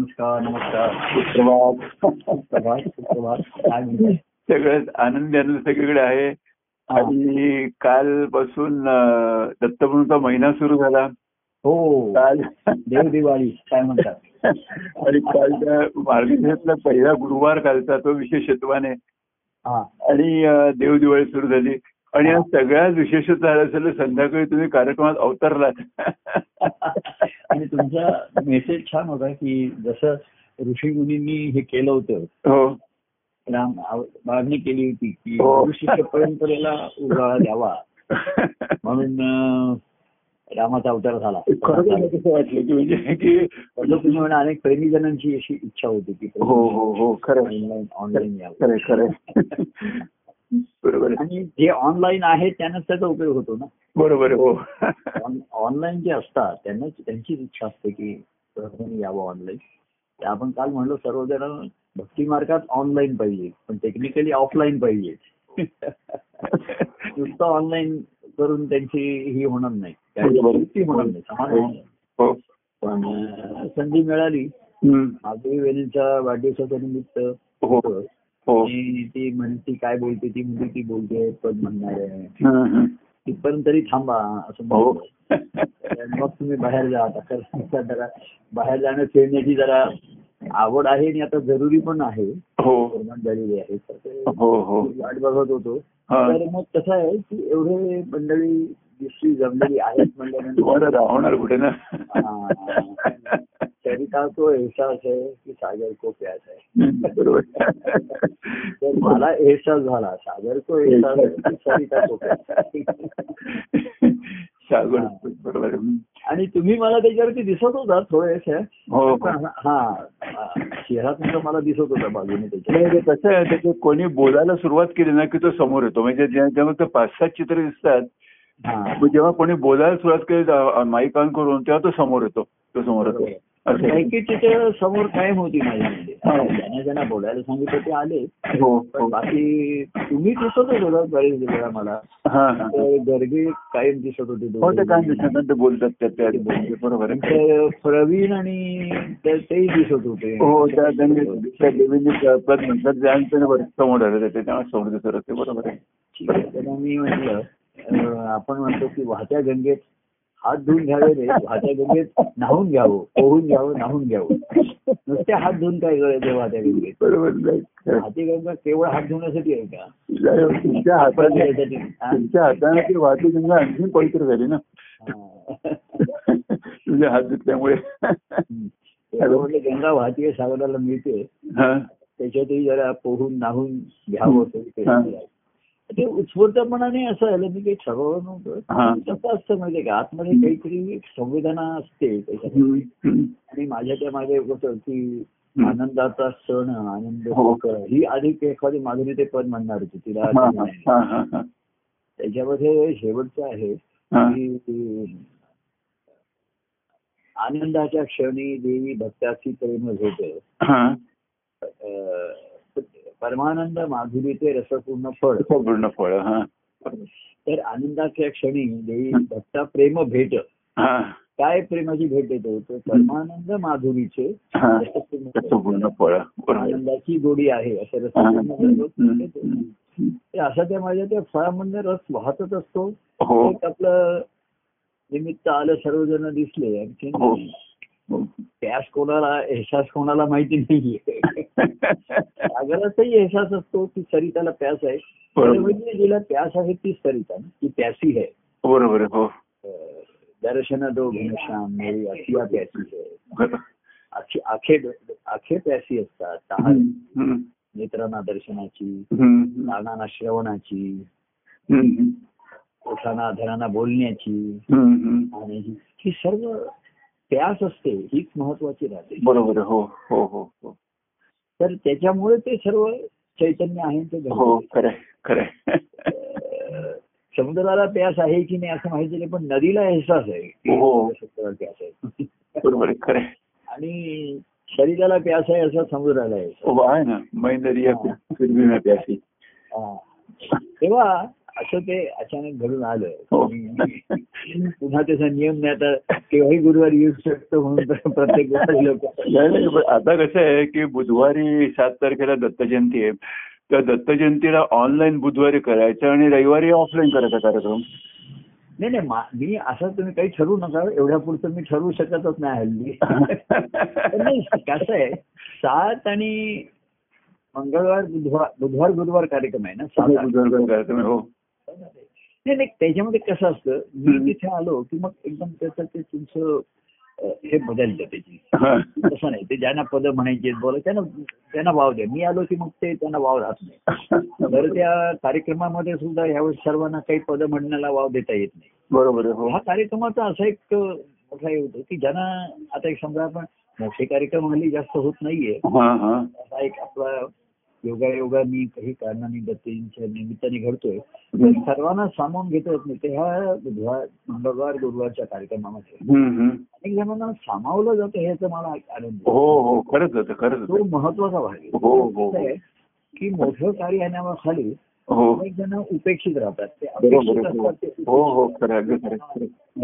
नमस्कार नमस्कार सुप्रभात. सगळ्यात आनंदानं सगळीकडे आहे. आणि कालपासून दत्तप्रभूंचा महिना सुरू झाला. हो, काल देवदिवाळी काय म्हणतात. आणि कालच्या मार्गशीर्षातला पहिला गुरुवार कालचा तो विशेषत्वाने, आणि देवदिवाळी सुरू झाली. आणि या सगळ्याच विशेषता असलेलं संध्याकाळी तुम्ही कार्यक्रमात अवतरलात आणि तुमचा मेसेज छान होता की जसं ऋषीमुनींनी हे केलं होतं, मागणी केली होती की ऋषीच्या परंपरेला उजाळा द्यावा म्हणून रामाचा अवतार झाला. खरं कसं वाटलं की म्हणजे की तुम्ही म्हणा अनेक प्रेमी जणांची अशी इच्छा होती की हो हो हो खरं ऑनलाईन ऑनलाईन यावं. खरं बरोबर. आणि जे ऑनलाईन आहेत त्यांनाच त्याचा उपयोग होतो ना. बरोबर. हो, ऑनलाईन जे असतात त्यांनाच त्यांचीच इच्छा असते की यावं ऑनलाईन. आपण काल म्हणलो सर्वजण भक्ती मार्गात ऑनलाईन पाहिजे, पण टेक्निकली ऑफलाईन पाहिजे. नुसतं ऑनलाईन करून त्यांची ही होणार नाही, त्यांची होणार नाही, समाधान. पण संधी मिळाली. माझी वेळेच्या वाढदिवसाचं निमित्त ती म्हणती काय बोलते, ती म्हणजे ती बोलते पद म्हणणार आहे तिथपर्यंत तरी थांबा असं म्हणून मग तुम्ही बाहेर जा. आता जरा बाहेर जाणं खेळण्याची जरा आवड आहे आणि आता जरुरी पण आहे, निर्माण झालेली आहे. वाट बघत होतो. तर मग कसं आहे की एवढे मंडळी दुसरी जमलेली आहेत म्हणल्यानंतर कुठे ना शरीरा तो अहसास आहे की सागर को प्यास आहे. तर मला अहसास झाला सागर तो अहसास आहे शरीरा को प्यास. आणि तुम्ही मला त्याच्यावरती दिसत होता थोडेसे. चेहरा तुमचा मला दिसत होता बाजूने त्याच्या. कसं आहे त्याच्यात कोणी बोलायला सुरुवात केली ना की तो समोर येतो. म्हणजे जेव्हा 5-7 चित्र दिसतात, जेव्हा कोणी बोलायला सुरुवात केली माईक ऑन करून, तेव्हा तो समोर येतो. तो समोर येतो. तिथे समोर कायम होती माझ्यामध्ये. ज्यांना ज्यांना बोलायला सांगितलं ते आले. बाकी तुम्ही दिसतच होता बरेच वेळा मला. गर्गे कायम दिसत होते. काय दिसत बोलतात ते. बरोबर. प्रवीण आणि तेही दिसत होते. हो, समोर आले होते त्यामुळे समोर दिसत होते. बरोबर आहे. मी म्हटलं आपण म्हणतो की वाहत्या गंगेत हात धुवून घ्यावे रे, वाहत्या गंगेत न्हावून घ्यावं, पोहून घ्यावं, न्हावून घ्यावं. नुसते हात धुवून काय करायचं वाहत्या गंगेत. बरोबर. वाहती गंगा केवळ हात धुवण्यासाठी आहे का? तुमच्या हातासाठी, तुमच्या हाताने ती वाहती गंगा आणखी पवित्र झाली ना तुझ्या हात धुतल्यामुळे. म्हटलं गंगा वाहतीये, सागराला मिळते, त्याच्यातही जरा पोहून न्हावून घ्यावं. ते उत्स्फूर्तपणाने असं झालं. मी काही ठरवलं नव्हतं. कसं असतं माहितीये का, आतमध्ये काहीतरी संवेदना असते त्याच्यामध्ये. आणि माझ्या त्या मागे कसं की आनंदाचा सण, आनंद ही अधिक एखादी माधुरी ते पद म्हणणार होती तिला. त्याच्यामध्ये शेवटचं आहे की आनंदाच्या क्षणी देवी भक्ताची प्रेम झोप, परमानंद माधुरी ते रसपूर्ण फळ, पूर्ण फळ. तर आनंदाच्या क्षणी देवी भक्ता प्रेम भेट. काय प्रेमाची भेट देतो? तर परमानंद माधुरीचे रसपूर्ण फळ, आनंदाची गोडी आहे असं रसपूर्ण. असा त्या माझ्या त्या फळामधनं रस वाहतच असतो. आपलं निमित्त आलं, सर्वजण दिसले. आणखी त्यास कोणाला एहसास कोणाला माहिती नाहीये. सागराचाही एहसास असतो की सरिताला प्यास आहे. म्हणजे जिला प्यास आहे ती सरिता ना, ती प्यासी आहे. बरोबर. दर्शन दो घनश्याम मेरी अखिया प्यासी आहे. आखे आखे प्यासी असतात. तहान नेत्रांना दर्शनाची, कानांना श्रवणाची, ओठांना आधारांना बोलण्याची. आणि ही सर्व प्यास असते, हीच महत्वाची राहते. बरोबर. हो हो हो हो. तर त्याच्यामुळे ते सर्व चैतन्य आहे ते. हो, खरं खरं. समुद्राला प्यास आहे की नाही असं माहिती नाही, पण नदीला एहसास आहे. हो, समुद्राला प्यास आहे. बरोबर, खरं. आणि शरीराला प्यास आहे असं समुद्राला आहे ना. मैंदरिया फिर भी मैं प्यासी. तेव्हा असं ते अचानक घडून आलं. पुन्हा त्याचा नियम नाही, आता केव्हाही गुरुवारी येऊ शकतो म्हणून प्रत्येक लोक. आता कसं आहे की बुधवारी 7 तारखेला दत्त जयंती आहे, तर दत्त जयंतीला ऑनलाईन बुधवारी करायचं आणि रविवारी ऑफलाईन करायचा कार्यक्रम. नाही नाही, मी असं तुम्ही काही ठरवू नका, एवढ्या पुढचं मी ठरवू शकतच नाही हल्ली. नाही कसं आहे, 7 आणि मंगळवार बुधवार गुरुवार कार्यक्रम आहे ना, 7 बुधवार कार्यक्रम. हो नाही नाही, त्याच्यामध्ये कसं असतं, मी तिथे आलो की मग एकदम त्याचं ते तुमचं हे बदलतं त्याची. तसं नाही, ते ज्यांना पद म्हणायचे बोला त्यांना वाव द्या, मी आलो की मग ते त्यांना वाव राहत नाही. तर त्या कार्यक्रमामध्ये सुद्धा यावेळी सर्वांना काही पद म्हणण्याला वाव देता येत नाही. बरोबर. हा कार्यक्रमाचा असा एक मोठा हे होतो की ज्यांना आता एक समजा आपण मोठे कार्यक्रम हल्ली जास्त होत नाहीये. असा एक आपला योगायोगा मी काही कारणाने दत्तींच्या निमित्ताने घडतोय, सर्वांना सामावून घेता येत नाही. ते ह्या बुधवार मंगळवार गुरुवारच्या कार्यक्रमामध्ये अनेक जणांना सामावलं जातं, ह्याचा मला आनंद. हो खरंच खरंच तो महत्वाचा भाग आहे की मोठं कार्य येण्याखाली अनेक जण उपेक्षित राहतात. ते अपेक्षित असतात,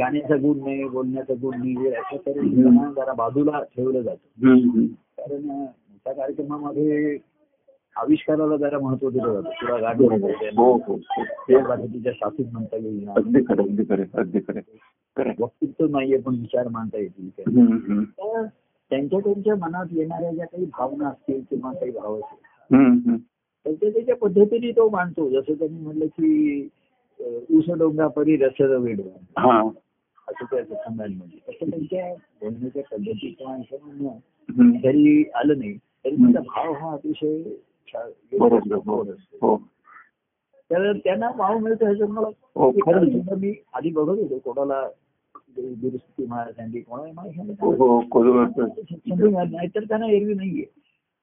गाण्याचा गुण नाही, बोलण्याचा गुण नाही, अशा तऱ्हेने जरा बाजूला ठेवलं जातं. कारण मोठ्या कार्यक्रमामध्ये आविष्काराला जरा महत्व दिलं जातं. तुला गाडी म्हणता, तिच्या साथीत म्हणता येईल, वक्तृत्व नाहीये पण विचार मांडता येतील. तर त्यांच्या मनात येणाऱ्या ज्या काही भावना असतील किंवा काही भाव असतील त्यांच्या त्याच्या पद्धतीने तो मांडतो. जसं त्यांनी म्हटलं की ऊस डोंगा परी रसद वेडवा, असं त्याचं सांगायला म्हणजे तसं त्यांच्या बोलण्याच्या पद्धती किंवा असं म्हणणं जरी आलं नाही तरी माझा भाव हा अतिशय तर त्यांना वाव मिळतो. ह्याच्यात मला मी आधी बघत होतो कोणाला दुरुस्ती सांगली कोणाला, नाहीतर त्यांना एरवी नाहीये.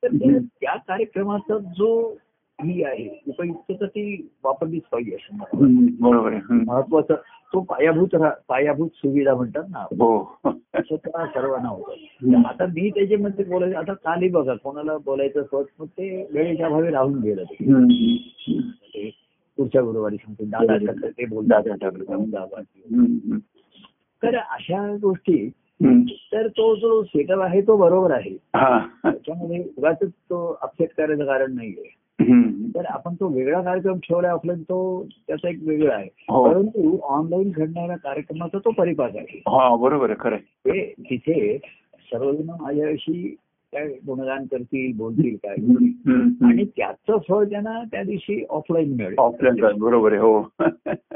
तर त्या कार्यक्रमाचा जो ही आहे उपयुक्तता ती वापरलीच पाहिजे असं बरोबर महत्वाचा तो पायाभूत सुविधा म्हणतात ना, असं त्या सर्वांना होतं. आता मी त्याच्यामध्ये बोलायचं, आता कालही बघा कोणाला बोलायचं स्वत मग ते वेळेच्या अभावी राहून गेलं. ते पुढच्या गुरुवारी सांगते दादा ते बोलतात. तर अशा गोष्टी, तर तो जो सेटअप आहे तो बरोबर आहे, त्याच्यामध्ये उगाच तो अपसेट करायचं कारण नाहीये. तर आपण तो वेगळा कार्यक्रम ठेवला ऑफलाईन, तो त्याचा एक वेगळा आहे. परंतु ऑनलाईन घडणाऱ्या कार्यक्रमाचा तो परिपाक आहे. बरोबर आहे, खरं आहे. तिथे सर्वजण माझ्याविषयी काय गुणगान करतील, बोलतील काय, आणि त्याचं फळ त्यांना त्या दिवशी ऑफलाईन मिळेल. ऑफलाईन बरोबर आहे. हो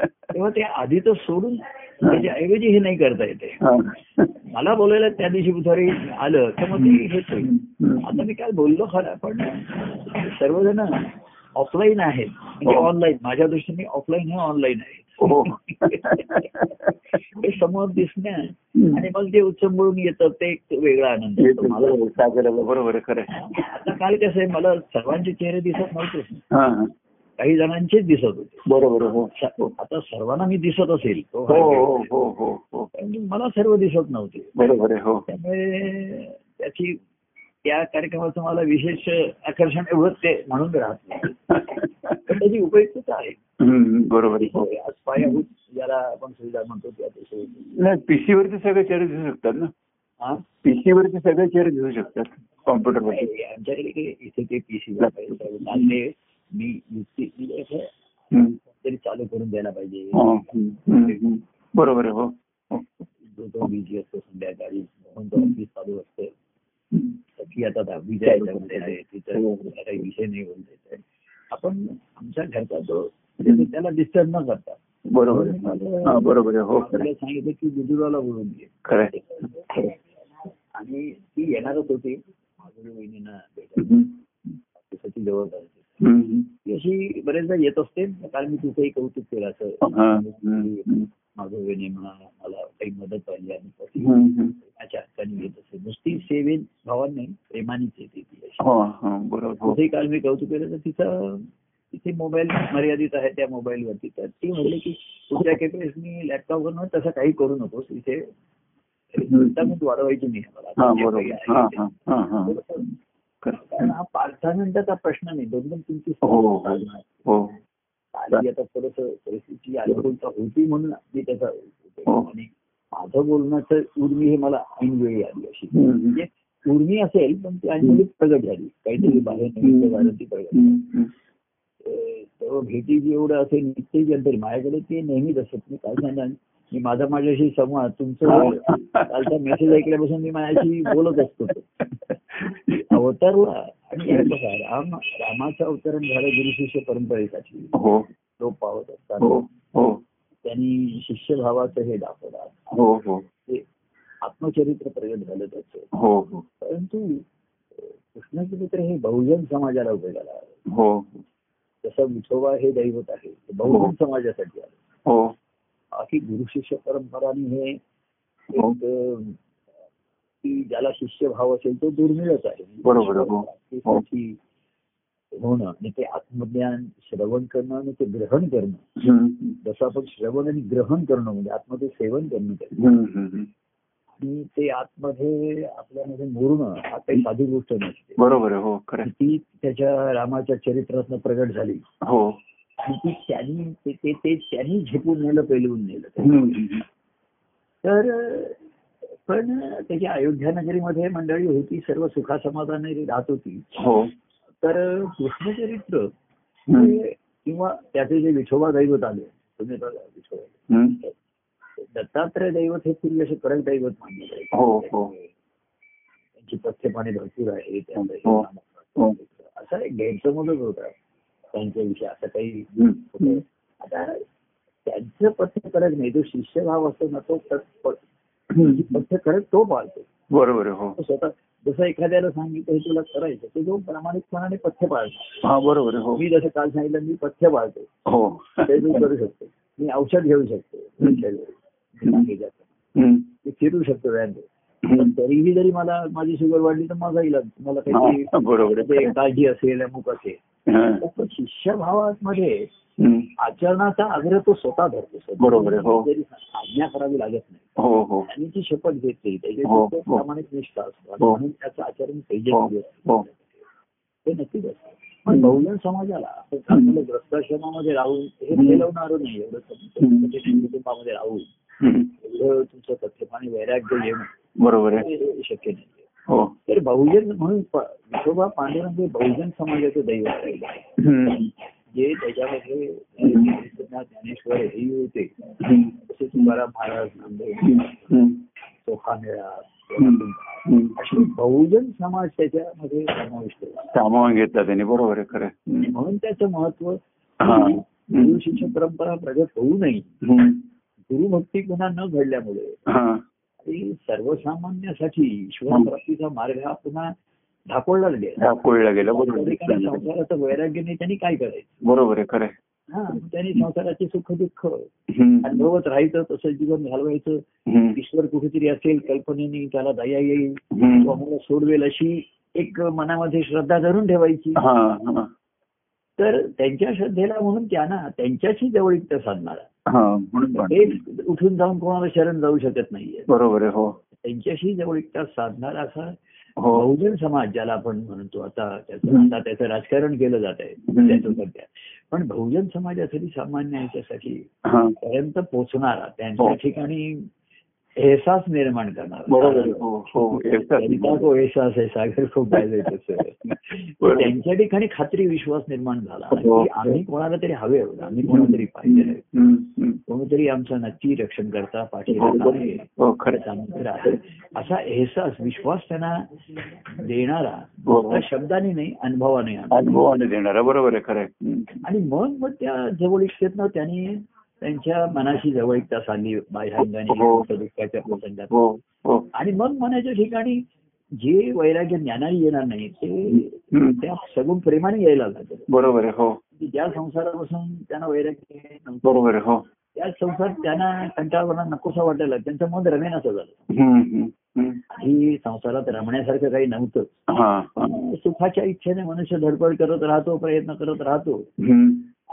तेव्हा ते आधी तर सोडून त्याच्याऐवजी हे नाही करता येते. मला बोलायला त्या दिवशी बुधवारी आलं तर मग ते हेच होईल. आता मी काय बोललो खरं, पण सर्वजण ऑफलाईन आहेत म्हणजे ऑनलाईन, माझ्या दृष्टीने ऑफलाईन हे ऑनलाईन आहे. हे समोर दिसण्या आणि मग जे उच्चंबळून येतं ते एक वेगळा आनंद येतो मला. बरोबर खरं. आता काल कसं आहे, मला सर्वांचे चेहरे दिसत नव्हते, काही जणांचेच दिसत होते. बरोबर. आता सर्वांना मी दिसत असेल मला सर्व दिसत नव्हते. बरोबर. त्यामुळे त्याची त्या कार्यक्रमाचं मला विशेष आकर्षण एवढंच ते म्हणून राहत नाही, पण त्याची उपयुक्तता आहे. बरोबर. आज पायाभूत ज्याला आपण सुविधा म्हणतो त्या पीसीवरती सगळे चेहरे दिसू शकतात ना, पीसीवरती सगळे चेहरे दिसू शकतात कॉम्प्युटरवरती. आमच्याकडे इथे ते पीसी चालले, मी युक्ती तरी चालू करून द्यायला पाहिजे. बरोबर. हो जो तो बिझी असतो संध्याकाळी चालू असते की आता 10वीच्या आहे तिथं काही विषय नाही होऊन जायचा आहे. आपण आमच्या घरचा जो त्याला डिस्टर्ब न करता. बरोबर बरोबर. हो सांगितलं की बिजुराला बोलून घे. खरं. आणि ती येणारच होती, माधुरी वहिनींना भेटायची जवळ जायची, ती अशी बरेचदा येत असते. कारण मी तिथंही कौतुक केलं असं, माधुरी वहिनी म्हणा मला काही मदत पाहिजे आणि त्याच्या हक्काने घेत असेल. नुसती सेवेत भावांनी प्रेमानेच येते ती. काल मी कौतुक केलं तर तिथे मोबाईल मर्यादित आहे, त्या मोबाईलवरती. तर ती म्हणली की तुझ्या केपेस मी लॅपटॉपवर न तसं काही करू नकोस, इथे वाढवायची नाही मला. कारण हा 5-10 मिनिटाचा प्रश्न नाही, 2-3 तास आधी आता थोडस परिस्थिती अनुकूलता होती म्हणून मी त्याचा आणि माझं बोलण्याचं उर्मी हे मला ऐन वेळी आली अशी म्हणजे उर्मी असेल पण ती ऐन वेळी प्रगट झाली काहीतरी बाहेर नवीन प्रगट तर भेटी जेवढं असेल नित्य जनतरी माझ्याकडे ते नेहमीच असत मी काय सांगणार मी माझा माझ्याशी संवाद तुमचं कालचा मेसेज ऐकल्यापासून मी माझ्याशी बोलत असतो अवतारला आणि रामाचं अवतरण झालं गुरु शिष्य परंपरेसाठी लोक पावत असतात त्यांनी शिष्यभावाचं हे दाखवलं ते आत्मचरित्र प्रगट झालं त्याचं परंतु कृष्णाचं चित्र हे बहुजन समाजाला उभे झाला जसं विठोबा हे दैवत आहे बहुजन समाजासाठी आलं बाकी गुरु शिष्य परंपराने हे ज्याला शिष्यभाव असेल तो दुर्मिळच आहे बरोबर होणं आणि ते आत्मज्ञान श्रवण करणं आणि ते ग्रहण करणं जसं आपण श्रवण आणि ग्रहण करणं म्हणजे आतमध्ये सेवन करणं आणि ते आतमध्ये आपल्यामध्ये मोरणं हा काही साधी गोष्ट नसते बरोबर ती त्याच्या रामाच्या चरित्रातनं प्रगट झाली ती त्यांनी झेपून नेलं पेलवून नेलं तर पण त्याच्या अयोध्या नगरीमध्ये मंडळी होती सर्व सुखासमाधाने राहत होती तर कृष्णचरित्र किंवा त्याचे जे विठोबा दैवत आले तुम्ही बघा विठोबा दत्तात्रय दैवत हे पूर्वी असे कडक दैवत मानले जायचे त्यांची पथ्य पाणी भरपूर आहे त्यामध्ये असा एक गैरसमजच होता त्यांच्या विषय असं काही आता त्यांचं पथ्य कडक नाही जो शिष्यभाव असतो ना तो पथ्य कडक तो पाळतो बरोबर स्वतः जसं एखाद्याला सांगितलं हे तुला करायचं ते जो प्रामाणिकपणाने पथ्य पाळतो बरोबर मी जसं काल सांगितलं मी पथ्य पाळतो ते मी करू शकतो मी औषध घेऊ शकतो मी फिरू शकतो पण तरीही जरी मला माझी शुगर वाढली तर माझा इलाज मला काहीतरी काळजी असेल अमुक असेल पण शिष्यभावामध्ये आचरणाचा आग्रह तो स्वतः धरतो बरोबर आज्ञा करावी लागत नाही आणि ती शपथ घेतली त्याच्यात प्रामाणिक निष्ठा असतो म्हणून त्याचं आचरण पाहिजे ते नक्कीच असतं पण बहुजन समाजाला आपण ग्रस्ताश्रमामध्ये राहून हे मिळवणार नाही एवढं कुटुंबामध्ये राहून एवढं तुमचं तथ्यपाणी वैराग्य येणं बरोबर शक्य नाही तर बहुजन म्हणून विठोबा पांडुरंग बहुजन समाजाचं दैव आहे जे त्याच्यामध्ये ज्ञानेश्वर हे होते तसे तुकाराम महाराज नामदेव चोखामेळा अशी बहुजन समाज त्याच्यामध्ये समाविष्ट सामावून घेतला त्यांनी बरोबर खरं म्हणून त्याचं महत्व गुरु शिष्य परंपरा प्रगत होऊ नये गुरुभक्ती पुन्हा न घडल्यामुळे आणि सर्वसामान्यासाठी ईश्वर प्राप्तीचा मार्ग हा पुन्हा दाखवला गेला संसाराचं वैराग्य नाही त्यांनी काय करायचं बरोबर आहे खरं हा त्यांनी संसाराचे सुख दुःख अनुभवत राहायचं तसं जीवन घालवायचं ईश्वर कुठेतरी असेल कल्पनेने त्याला दया येईल तो आम्हाला सोडवेल अशी एक मनामध्ये श्रद्धा धरून ठेवायची तर त्यांच्या श्रद्धेला म्हणून त्यांना त्यांच्याशी जवळीकता साधणारा म्हणून उठून जाऊन कोणाला शरण जाऊ शकत नाहीये बरोबर आहे हो त्यांच्याशी जवळीकता साधणारा असा बहुजन समाज ज्याला आपण म्हणतो आता त्याचं राजकारण केलं जात आहे त्याचं सध्या पण बहुजन समाजासाठी सामान्य याच्यासाठी पर्यंत पोचणारा त्यांच्या ठिकाणी एहसास निर्माण करणार एहसास आहे सागर खूप त्यांच्या ठिकाणी खात्री विश्वास निर्माण झाला की आम्ही कोणाला तरी हवे आहोत आम्ही कोणातरी पाहिजे कोणीतरी आमचं नक्की रक्षण करता पाठीराखील आहे असा एहसास विश्वास त्यांना देणारा शब्दाने नाही अनुभवाने देणारा बरोबर आहे खरं आणि मग त्या जवळीकतेतनं त्यांनी त्यांच्या मनाशी जवळीकता साधली बाह्यांगाने दुःखाच्या प्रसंगात आणि मग मनाच्या ठिकाणी जे वैराग्य ज्ञानाने येणार नाही ते त्या सगुण प्रेमाने यायला लागतं बरोबर हो ज्या संसारापासून त्यांना वैराग्य बरोबर हो त्या संसार त्यांना कंटाळवाना नकोसा वाटायला त्यांचं मन रमेनाचं झालं ही संसारात रमण्यासारखं काही नव्हतं सुखाच्या इच्छेने मनुष्य धडपड करत राहतो प्रयत्न करत राहतो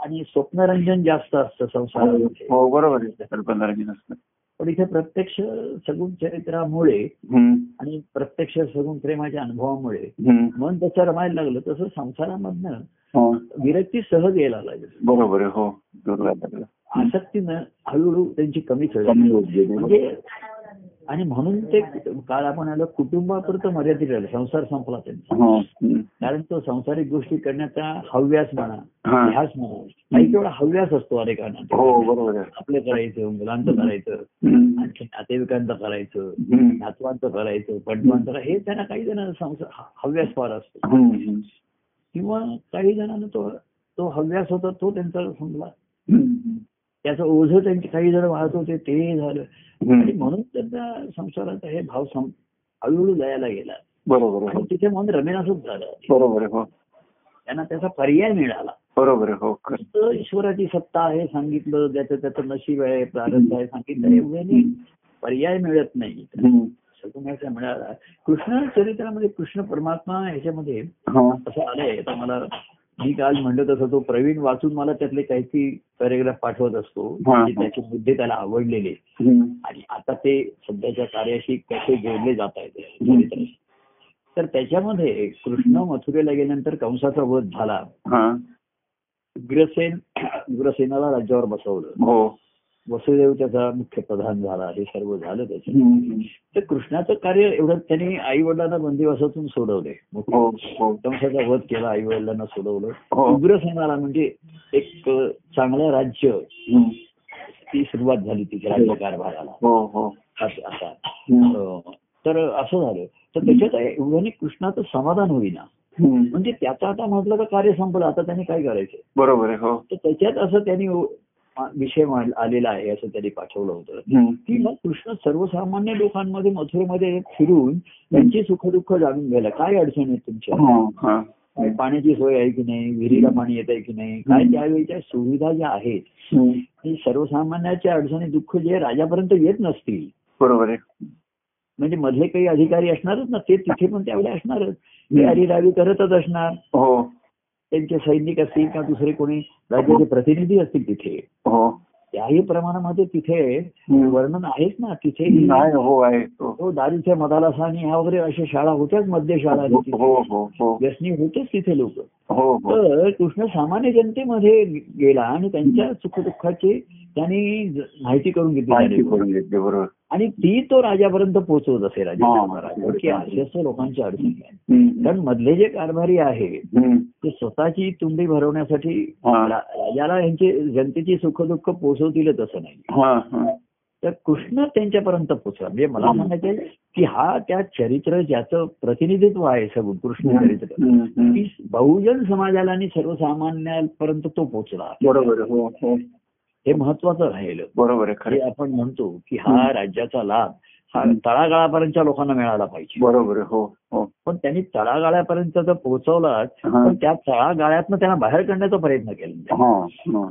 आणि स्वप्नरंजन जास्त असतं संसारामध्ये हो बरोबर कल्पनारंजन असतं पण इथे प्रत्यक्ष सगुण चरित्रामुळे आणि प्रत्यक्ष सगुण प्रेमाच्या अनुभवामुळे मन त्याचं रमायला लागलं तसं संसारामधनं विरक्ती सहज यायला लागली. बरोबर आहे. हो, दुर्लभ आसक्तीनं हळूहळू त्यांची कमी म्हणजे. आणि म्हणून ते काळ आपण आलो कुटुंबापुरतं मर्यादित राहिलं. संसार संपला त्यांचा, कारण तो संसारिक गोष्टी करण्याचा हव्यास म्हणा, ह्यास म्हणा, काही केवढा हव्यास असतो अनेकांना. आपलं करायचं, मुलांचं करायचं, आणखी नातेवाईकांचं करायचं, नातवांचं करायचं, पटवांचं, हे त्यांना काही जणांना संसार हव्यास फार असतो. किंवा काही जणांना तो तो हव्यास होता तो त्यांचा संपला, त्याचं ओझं त्यांचे काही जण वाहत होते ते झालं. आणि म्हणून त्यांचा संसाराचा हे भाव हळूहळू लयाला गेला. बरोबर. आणि तिथे म्हणून रमेनासच झालं. बरोबर. त्यांना त्याचा पर्याय मिळाला. बरोबर. ईश्वराची सत्ता आहे सांगितलं, ज्याचं त्याचं नशीब आहे, प्रारंभ आहे सांगितलं, एवढ्याने पर्याय मिळत नाही. सगळ्याचा मिळाला. कृष्ण चरित्रामध्ये कृष्ण परमात्मा ह्याच्यामध्ये असं आलंय. आता मला मी काल म्हणत असं तो प्रवीण वाचून मला त्यातले काही पॅरेग्राफ पाठवत असतो, त्याचे मुद्दे त्याला आवडलेले. आणि आता ते सध्याच्या कार्याशी कसे जोडले जात आहेत. तर त्याच्यामध्ये कृष्ण मथुरेला गेल्यानंतर कंसाचा वध झाला, उग्रसेनाला राज्यावर बसवलं, वसुदेव त्याचा मुख्य प्रधान झाला, हे सर्व झालं त्याचं. तर कृष्णाचं कार्य एवढं, त्याने आई वडिलांना बंदिवासातून सोडवले, कंसाचा वध केला, आई वडिलांना सोडवलं. उग्रसेनाला म्हणजे एक चांगलं राज्य ती सुरुवात झाली तिथे राज्यकारभाराला असा. तर असं झालं. तर त्याच्यात एवढ्याने कृष्णाचं समाधान होईना, म्हणजे त्याचं आता म्हटलं तर कार्य संपलं, आता त्याने काय करायचं. बरोबर. तर त्याच्यात असं त्यांनी विषय आलेला आहे असं त्यांनी पाठवलं होतं की मग कृष्ण सर्वसामान्य लोकांमध्ये मथुरेमध्ये फिरून त्यांची सुखदुःख जाणून घ्यायला. काय अडचण आहे तुमच्या, पाण्याची सोय आहे की नाही, विहिरीला पाणी येत आहे की नाही, काय त्यावेळीच्या सुविधा ज्या आहेत, सर्वसामान्याच्या अडचणी दुःख जे राजापर्यंत येत नसतील. बरोबर. म्हणजे मधले काही अधिकारी असणारच ना, ते तिथे पण त्यावेळी असणारच, ते अरीरावी करतच असणार. त्यांचे सैनिक असतील किंवा दुसरे कोणी राज्याचे प्रतिनिधी असतील तिथे, त्याही प्रमाणामध्ये तिथे वर्णन आहेच ना तिथे. हो, दारूच्या मदालासानी ह्या वगैरे अशा शाळा होत्याच, मध्य शाळा व्यसनी होतेच तिथे लोक. तर कृष्ण सामान्य जनतेमध्ये गेला आणि त्यांच्या सुखदुःखाची त्यांनी माहिती करून घेतली आणि ती तो राजापर्यंत पोहोचवत असे. राजा अशस्व लोकांच्या अडचणी आहेत, कारण मधले जे कारभारी आहेत ते स्वतःची तुंडी भरवण्यासाठी राजाला यांची जनतेची सुखदुःख पोहोचवतीलच असं नाही. तर कृष्ण त्यांच्यापर्यंत पोहोचला. म्हणजे मला म्हणायचं की हा त्या चरित्र ज्याचं प्रतिनिधित्व आहे सगळं कृष्ण चरित्र, की बहुजन समाजाला आणि सर्वसामान्यांपर्यंत तो पोहोचला. बरोबर. हे महत्वाचं राहिलं. बरोबर. खरे आपण म्हणतो की हा राज्याचा लाभ हा तळागाळापर्यंतच्या लोकांना मिळाला पाहिजे. बरोबर. हो हो. पण त्यांनी तळागाळ्यापर्यंत तर पोहोचवलाच, पण त्या तळागाळ्यातनं त्यांना बाहेर काढण्याचा प्रयत्न केला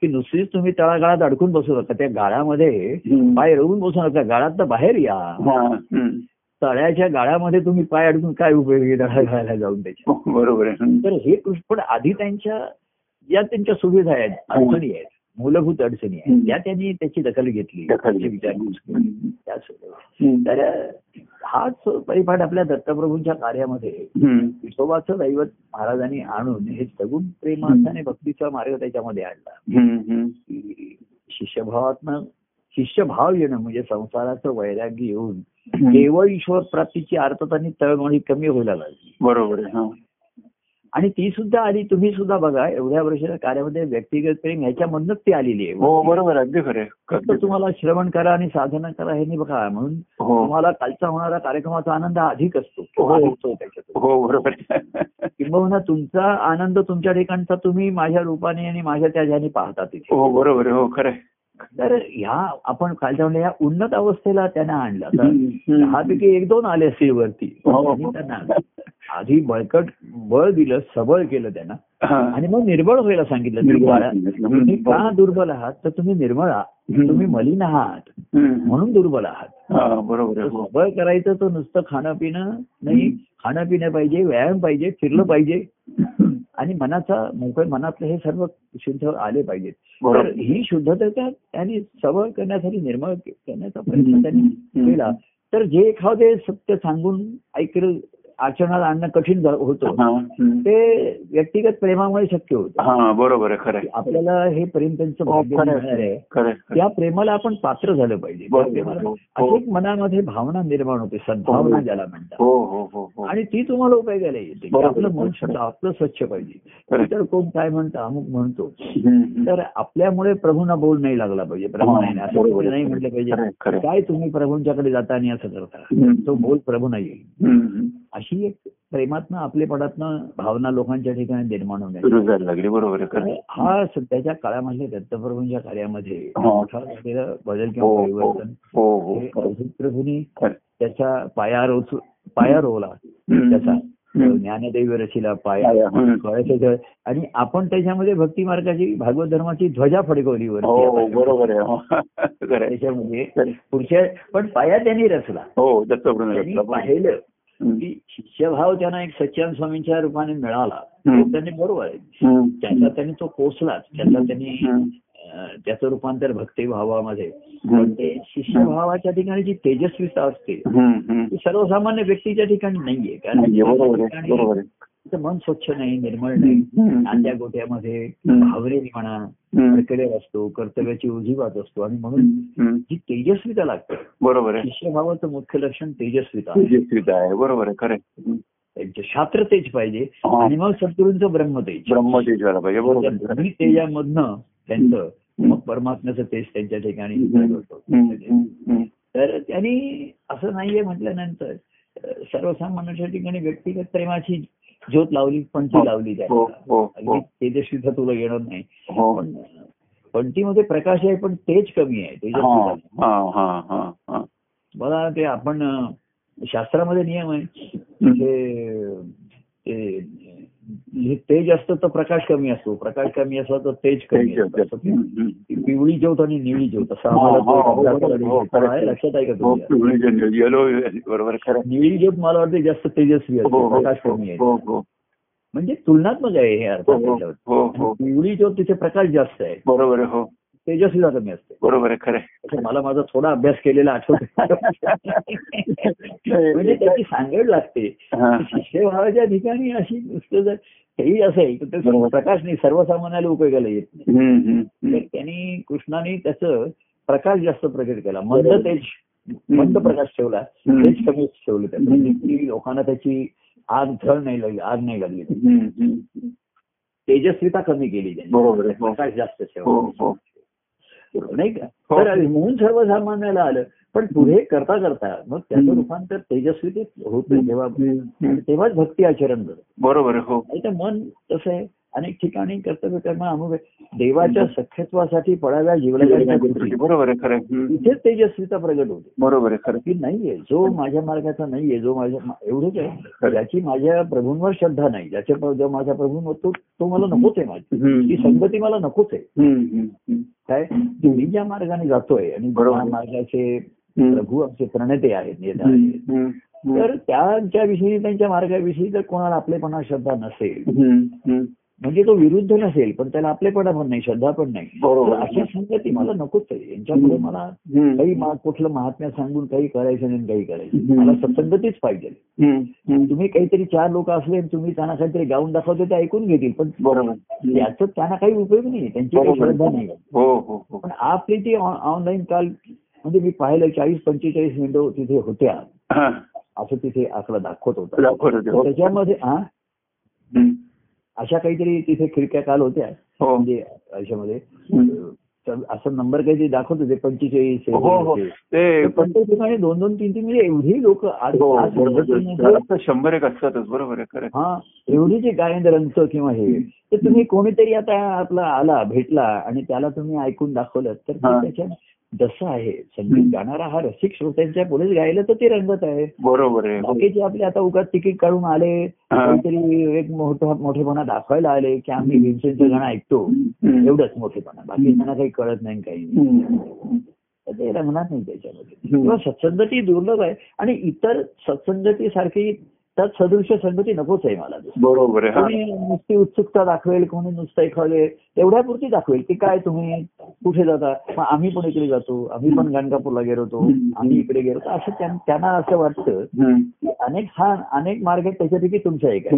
की नुसतीच तुम्ही तळागाळात अडकून बसू नका, त्या गाळामध्ये पाय रवून बसू नका, गाळात बाहेर या. तळ्याच्या गाळ्यामध्ये तुम्ही पाय अडकून काय उपयोगी तळागाळाला जाऊन त्याच्या. बरोबर. तर हे पण आधी त्यांच्या या त्यांच्या सुविधा आहेत, अडचणी आहेत, मूलभूत अडचणी आहेत, त्या त्यांनी त्याची दखल घेतली, त्यासोबत. तर हाच परिपाठ आपल्या दत्तप्रभूंच्या कार्यामध्ये विठोबाचं दैवत महाराजांनी आणून हे सगुण प्रेमाने भक्तीचा मार्ग त्याच्यामध्ये आणला. शिष्यभावातनं शिष्यभाव येणं म्हणजे संसाराचं वैराग्य येऊन केवळ ईश्वर प्राप्तीची अर्थता आणि तळमळी कमी व्हायला लागली. बरोबर. आणि ती सुद्धा आली. तुम्ही सुद्धा बघा एवढ्या वर्षाच्या कार्यामध्ये व्यक्तिगत प्रेम ह्याच्यामधनच ती आलेली आहे. हो, बरोबर, अगदी खरे. फक्त तुम्हाला श्रवण करा आणि साधना करा हे नाही बघा, म्हणून तुम्हाला कालचा होणारा कार्यक्रमाचा आनंद अधिक असतो त्याच्यात, किंबहुना तुमचा आनंद तुमच्या ठिकाणचा तुम्ही माझ्या रूपाने आणि माझ्या त्या ह्याने पाहता तिथे. हो, बरोबर. हो, खरं. तर ह्या आपण कालच्या म्हणजे या उन्नत अवस्थेला त्यांना आणला. तर ह्यापैकी एक दोन आले असतील वरती, त्यांना आधी बळकट बळ दिलं, सबळ केलं त्यांना, आणि मग निर्बळ व्हायला सांगितलं. तुम्ही का दुर्बल आहात, तर तुम्ही निर्मळ आहात, तुम्ही मलिन आहात म्हणून दुर्बल आहात. बरोबर. सबळ करायचं तर नुसतं खाणं पिणं नाही, खाणं पिणं पाहिजे, व्यायाम पाहिजे, फिरलं पाहिजे आणि मनाचा मोकळ मनातलं हे सर्व शुद्ध आले पाहिजेत. तर ही शुद्धता त्यांनी सबळ करण्यासाठी, निर्मळ करण्याचा प्रयत्न त्यांनी केला. तर जे एखादे सत्य सांगून ऐकलं आचरणात आणणं कठीण होतं, ते व्यक्तिगत प्रेमामुळे शक्य होतं. बरोबर आहे, खरं. आपल्याला हे प्रेम त्यांचं आहे, त्या प्रेमाला आपण पात्र झालं पाहिजे. अनेक मनामध्ये भावना निर्माण होते, सद्भावना ज्याला म्हणतात, आणि ती तुम्हाला उपयोगाला येते. आपलं मन स्वच्छ, आपलं स्वच्छ पाहिजे. तर कोण काय म्हणतं, अमुक म्हणतो, तर आपल्यामुळे प्रभूंना बोल नाही लागला पाहिजे. प्रभू नाही, असं बोल नाही म्हटलं पाहिजे. काय तुम्ही प्रभूंच्याकडे जाता आणि असं करता, तो बोल प्रभू नाही येईल. अशी एक प्रेमातनं, आपलेपणातनं भावना लोकांच्या ठिकाणी निर्माण होण्यास लागली. बरोबर आहे. हा सध्याच्या काळामध्ये दत्तप्रभूंच्या कार्यामध्ये मोठा झालेला बदल किंवा परिवर्तन, हे अवधूत प्रभूंनी त्याचा पाया रोवला, त्याचा ज्ञानदैव रचीला पाया, आणि आपण त्याच्यामध्ये भक्ती मार्गाची, भागवत धर्माची ध्वजा फडकवली वरती. बरोबर आहे. त्याच्यामध्ये पुढच्या पण पाया त्यांनी रचला. हो, दत्तप्रभूंनी पाहिलं की शिष्यभाव त्यांना एक सच्चिदानंद स्वामींच्या रूपाने मिळाला. त्यांनी बरोबर आहे, त्याचा त्यांनी तो पोचलाच, त्याचा त्यांनी त्याचं रूपांतर भक्तिभावामध्ये. ते शिष्यभावाच्या ठिकाणी जी तेजस्वीता असते ती सर्वसामान्य व्यक्तीच्या ठिकाणी नाहीये, कारण मन स्वच्छ नाही, निर्मळ नाही. नांद्या गोट्यामध्ये भावरेने म्हणा अडकलेला असतो, कर्तव्याची उजीवात असतो, आणि म्हणून जी तेजस्विता लागते. बरोबर आहे. शिष्यभावाचं मुख्य लक्षण तेजस्विता आहे. बरोबर आहे, खरं. शास्त्र तेज पाहिजे, आणि मग सद्गुरूंचं ब्रह्मतेज व्हायला पाहिजे. बरोबर. तेजामधनं त्यांचं मग परमात्म्याचं तेज त्यांच्या ठिकाणी. तर त्यांनी असं नाहीये म्हटल्यानंतर सर्वसामान्यांच्या ठिकाणी व्यक्तिगत प्रेमाची ज्योत लावली, पण ती लावली जाईल. तेजस्वीता तुला येणार नाही, पण ती मध्ये प्रकाश आहे, पण तेज कमी आहे, तेजस्वीता. बघा, ते आपण शास्त्रामध्ये नियम आहे, हे तेज असतं तर प्रकाश कमी असतो, प्रकाश कमी असला तर तेज कमी असतो. पिवळी ज्योत आणि निळी ज्योत असं आम्हाला लक्षात आहे का तुम्ही? निळी ज्योत मला वाटते जास्त तेजस्वी असतो, प्रकाश कमी आहे, म्हणजे तुलनात्मक आहे हे अर्थात. पिवळी ज्योत तिथे प्रकाश जास्त आहे. बरोबर. हो, तेजस्वीता कमी असते. बरोबर आहे, खरं. मला माझा थोडा अभ्यास केलेला आठवतो, म्हणजे त्याची सांगड लागते. शिष्यभावाच्या ठिकाणी अशी नुसतं जर हेही असं आहे तर प्रकाश नाही, सर्वसामान्याला उपयोगाला येत नाही. तर त्यांनी कृष्णाने त्याचं प्रकाश जास्त प्रकट केला, मंद प्रकाश ठेवला, तेज कमी ठेवलं. त्याची लोकांना त्याची आग नाही लागली, तेजस्वीता कमी केली त्यांनी, प्रकाश जास्त ठेवला नाही का. तर म्हणून सर्वसामान्याला आलं, पण पुढे करता करता मग त्याचं रूपांतर तेजस्वीतेच होतं, तेव्हाच भक्ती आचरण झालं. बरोबर. हो, तर मन तसं आहे. अनेक ठिकाणी कर्तव्य कर्म अनुभव देवाच्या सख्यत्वासाठी पडाव्या जीवनाच्या कृती. बरोबर आहे, खरं. तिथेच तेजस्वीता प्रगट होते. बरोबर आहे, खरं. की नाहीये जो माझ्या मार्गाचा नाहीये, जो माझ्या एवढंच आहे, ज्याची माझ्या प्रभूंवर श्रद्धा नाही, ज्याच्या माझ्या प्रभूंवर तो मला नकोच आहे, माझी ती संगती मला नकोच आहे. काय तुम्ही ज्या मार्गाने जातोय आणि मार्गाचे प्रभू आमचे प्रणेते आहेत, नेता आहेत, तर त्यांच्याविषयी, त्यांच्या मार्गाविषयी जर कोणाला आपलेपणा श्रद्धा नसेल, म्हणजे तो विरुद्ध नसेल पण त्याला आपलेपणा पण नाही, श्रद्धा पण नाही, अशी संगती मला नकोच आहे. यांच्यामुळे मला काही कुठलं महात्म्या सांगून काही करायचं नाही, काही करायचं, मला सत्संगतीच पाहिजे. तुम्ही काहीतरी चार लोक असले, तुम्ही त्यांना काहीतरी गाऊन दाखवते, ते ऐकून घेतील, पण याचा त्यांना काही उपयोग नाही, त्यांची काही श्रद्धा नाही. पण आपली ती ऑनलाईन काल म्हणजे मी पाहिलं 40-45 विंडो तिथे होत्या, असं तिथे आकडा दाखवत होता. त्याच्यामध्ये अशा काहीतरी तिथे खिडक्या काल होत्या, म्हणजे आयुष्यामध्ये असं नंबर काहीतरी दाखवत होते 45. पण त्या ठिकाणी 2-2, 3-3 म्हणजे एवढी लोक 100 असतातच. बरोबर आहे, हा एवढी जे गायन रंग किंवा हे, तर तुम्ही कोणीतरी आता आपला आला, भेटला आणि त्याला तुम्ही ऐकून दाखवलं तर त्याच्या जसं आहे संगीत गाणारा हा रसिक श्रोत्यांच्या पुढेच गायला तर ते रंगत आहे. बरोबर आहे. बाकीचे आपले आता उगाच तिकीट काढून आले, काहीतरी एक मोठेपणा दाखवायला आले की आम्ही भीमसेनचं गाणं ऐकतो, एवढंच मोठेपणा, बाकी त्यांना काही कळत नाही, काही नाही, ते रंगणार नाही त्याच्यामध्ये. किंवा सत्संगती दुर्लभ आहे, आणि इतर सत्संगती सारखी सदृश्य संगती नकोच आहे मला. बरोबर. नुसती उत्सुकता दाखवेल, कोणी नुसतं एखादे एवढ्यापुरती दाखवेल की काय तुम्ही कुठे जातात, मग आम्ही पण इकडे जातो, आम्ही पण गाणगापूरला गेलो होतो, आम्ही इकडे गेलो होतो, असं त्यांना असं वाटतं की अनेक मार्ग आहेत, त्याच्यापैकी तुमचा एक आहे.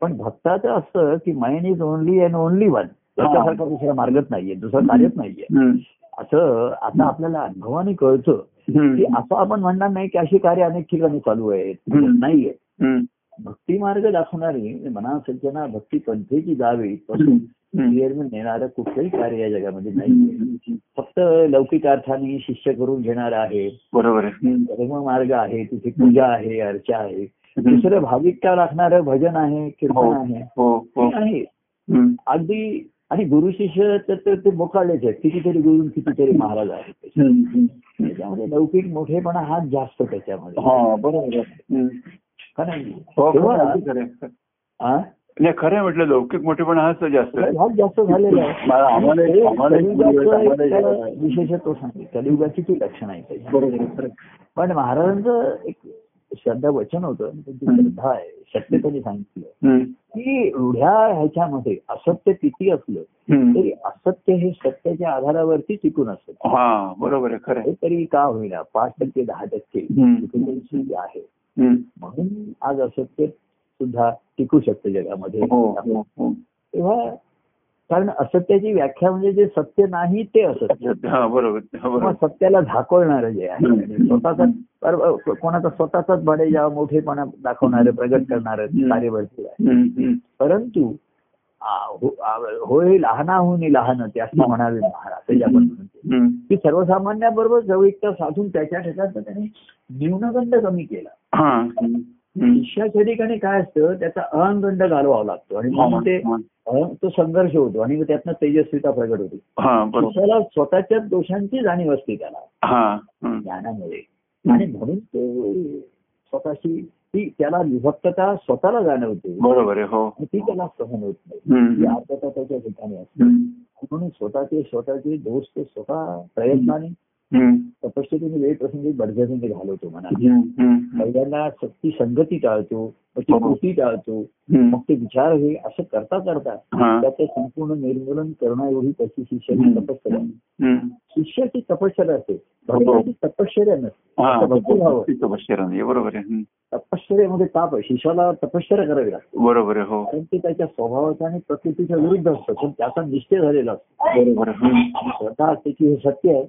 पण भक्ताचं असतं की mine is only and only one, त्याच्यासारखा दुसरा मार्गच नाहीये, दुसरा कार्यच नाहीये. असं आता आपल्याला अनुभवाने कळतं की असं आपण म्हणणार नाही की अशी कार्य अनेक ठिकाणी चालू आहेत, नाहीये. भक्ती मार्ग दाखवणारी मनासंजना भक्ती पंथेची जावी पासून नेणारं कुठलंही कार्य या जगामध्ये नाहीये. फक्त लौकिक अर्थाने शिष्य करून घेणार आहे, बरोबर, धर्ममार्ग आहे, तिथे पूजा आहे, अर्चा आहे, दुसरं भाविकता राखणारं भजन आहे, कीर्तन आहे, अगदी. आणि गुरु शिष्य तर ते मोकाळलेच आहेत, कितीतरी गुरु कितीतरी महाराज आहेत त्याच्यामध्ये. लौकिक मोठेपणा हा जास्त त्याच्यामध्ये, बरोबर. खरं म्हटलं लौकिक मोठेपणा हाच जास्त झालेला आहे. विशेष तो सांगेल कलियुगाची ती लक्षण आहे. पण महाराजांचं एक श्रद्धा वचन होतं, श्रद्धा आहे, शक्य त्यांनी सांगितलं की एवढ्या ह्याच्यामध्ये असत्य किती असलं तरी असत्य हे सत्याच्या आधारावरती टिकून असत, बरोबर आहे. खरं तरी का होईना 5% 10% आहे, म्हणून आज असत्य सुद्धा टिकू शकतं जगामध्ये. तेव्हा कारण असत्याची व्याख्या म्हणजे जे सत्य नाही ते असत्य, बरोबर. सत्याला झाकळणारं जे आहे, स्वतःचा कोणाचा स्वतःचाच बडेजाव मोठेपणा दाखवणारं, प्रगट करणारं कार्यवर्ती आहे. परंतु होय लहानाहून लहान ते असं म्हणावे महाराज, आपण म्हणतो की सर्वसामान्याबरोबर जवळीकता साधून त्याच्या ठिकाणचा त्याने न्यूनगंड कमी केला. शिष्याच्या ठिकाणी काय असतं, त्याचा अहंगंड घालवावा लागतो आणि म्हणून ते तो संघर्ष होतो आणि त्यातनं तेजस्विता प्रगट होते. शिष्याला स्वतःच्या दोषांची जाणीव असते त्याला ज्ञानामुळे, आणि म्हणून तो स्वतःशी ती त्याला विभक्तता स्वतःला जाणवते, बरोबर आहे, ती त्याला सहन होत नाही, ती आर्थता त्याच्या ठिकाणी असते. म्हणून स्वतःचे दोष ते स्वतः प्रयत्नाने तपश्चर्येने वेळप्रसंगी बडजबरीने घालवतो मनाला. पहिल्यांदा ती संगती टाळतो, मग ती कृती टाळतो, मग ते विचार हे असं करता करता त्याचं संपूर्ण निर्मूलन करणं एवढी त्याची शिष्याची तपश्चर्या. शिष्याची तपश्चर्या असते, भक्ताची तपश्चर्या नसते, भक्ती तपश्चर्या, बरोबर आहे. तपश्चर्यामध्ये ताप आहे, शिष्याला तपश्चर्या करावी लागते, बरोबर आहे, कारण ते त्याच्या स्वभावाचा आणि प्रकृतीच्या विरुद्ध असतं, पण त्याचा निश्चय झालेला असतो, बरोबर. श्रद्धा असते की हे सत्य आहे,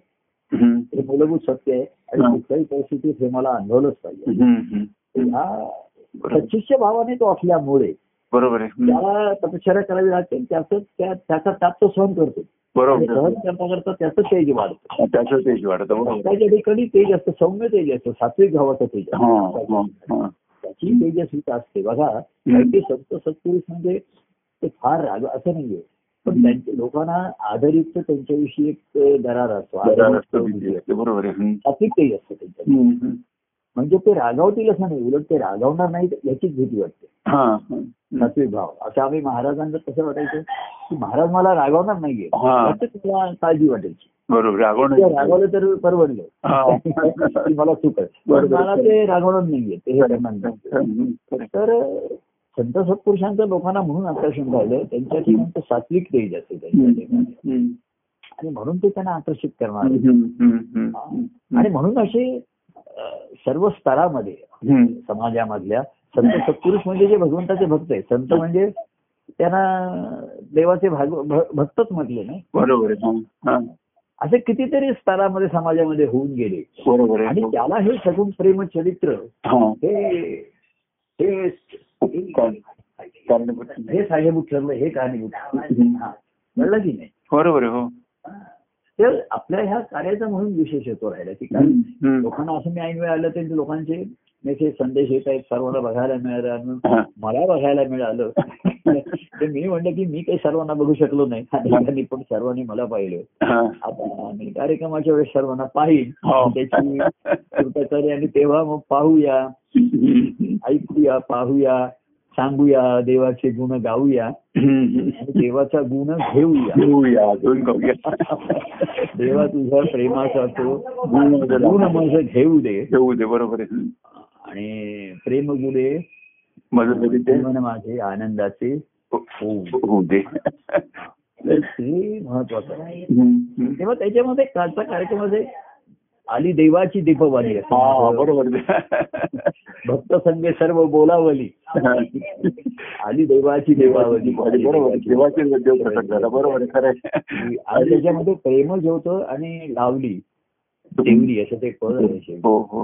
हे मूलभूत सत्य आहे आणि कुठल्याही परिस्थितीत हे मला अनुभवलंच पाहिजे. हा सचिष्य भावाने तो असल्यामुळे, बरोबर, त्याला तपश्चर्या करावी लागते. त्याचा ताप तो सहन करतो, बरोबर, सहन करता करता त्याचं तेज वाढतं. त्याच्या ठिकाणी तेज असतं, सौम्य तेज असतं, सात्विक भावाचं तेज, त्याची तेजस्विता असते. बघा काही संत सत्पुरुष म्हणजे ते फार राग असं नाहीये, पण त्यांच्या लोकांना आधारित त्यांच्याविषयी एक दरार असतो, बरोबर, सात्विक तेज असतं त्यांच्या. म्हणजे ते रागावतील असं नाही, उलट ते रागावणार नाही याचीच भीती वाटते, सात्विक भाव. आता आम्ही महाराजांना कसं वाटायचं की महाराज मला रागावणार नाहीये, काळजी वाटायची, बरोबर. रागवलं तर परवडलं, मला चूक आहे, मला ते रागवणार नाहीये, ते हे म्हणतात. तर संत सत्पुरुषांचं लोकांना म्हणून आकर्षण झालं, त्यांच्या ठिकाणचं सात्विक तेज असते त्यांच्या ठिकाणी, आणि म्हणून ते त्यांना आकर्षित करणार. आणि म्हणून असे सर्व स्तरामध्ये समाजामधल्या संत सत्पुरुष म्हणजे जे भगवंताचे भक्त आहेत, संत म्हणजे त्यांना देवाचे भक्तच म्हटले नाही, बरोबर. असे कितीतरी स्तरामध्ये समाजामध्ये होऊन गेले, बरोबर. आणि त्याला हे सगुण प्रेम चरित्र हे साहेबूत ठरलं, हे कारणीभूत कळलं की नाही, बरोबर. तर आपल्या ह्या कार्याचा म्हणून विशेष येतो राहिला की कारण लोकांना असं मी ऐन वेळ आलं तर लोकांचे मेसेज संदेश येत आहेत, सर्वांना बघायला मिळालं, मला बघायला मिळालं. तर मी म्हणलं की मी काही सर्वांना बघू शकलो नाही, पण सर्वांनी मला पाहिलं. आता मी कार्यक्रमाच्या वेळेस सर्वांना पाहिल त्याची कृपा करेल, आणि तेव्हा मग पाहूया, ऐकूया, पाहूया, सांगूया, देवाचे गुण गाऊया, देवाचा गुण घेऊया, देवा तुझ्या प्रेमाचा तो गुण माझं घेऊ दे, बरोबर. आणि प्रेम गुले माझे आनंदाचे होऊ दे, तर ते महत्वाचं आहे. तेव्हा त्याच्यामध्ये कालच्या कार्यक्रमामध्ये आली देवाची दीपवाली बरोबर भक्त संगे सर्व बोलावली आली देवाची देवावली बरोबर. आणि त्याच्यामध्ये प्रेमच होतं आणि लावली देवली असं ते पद आहे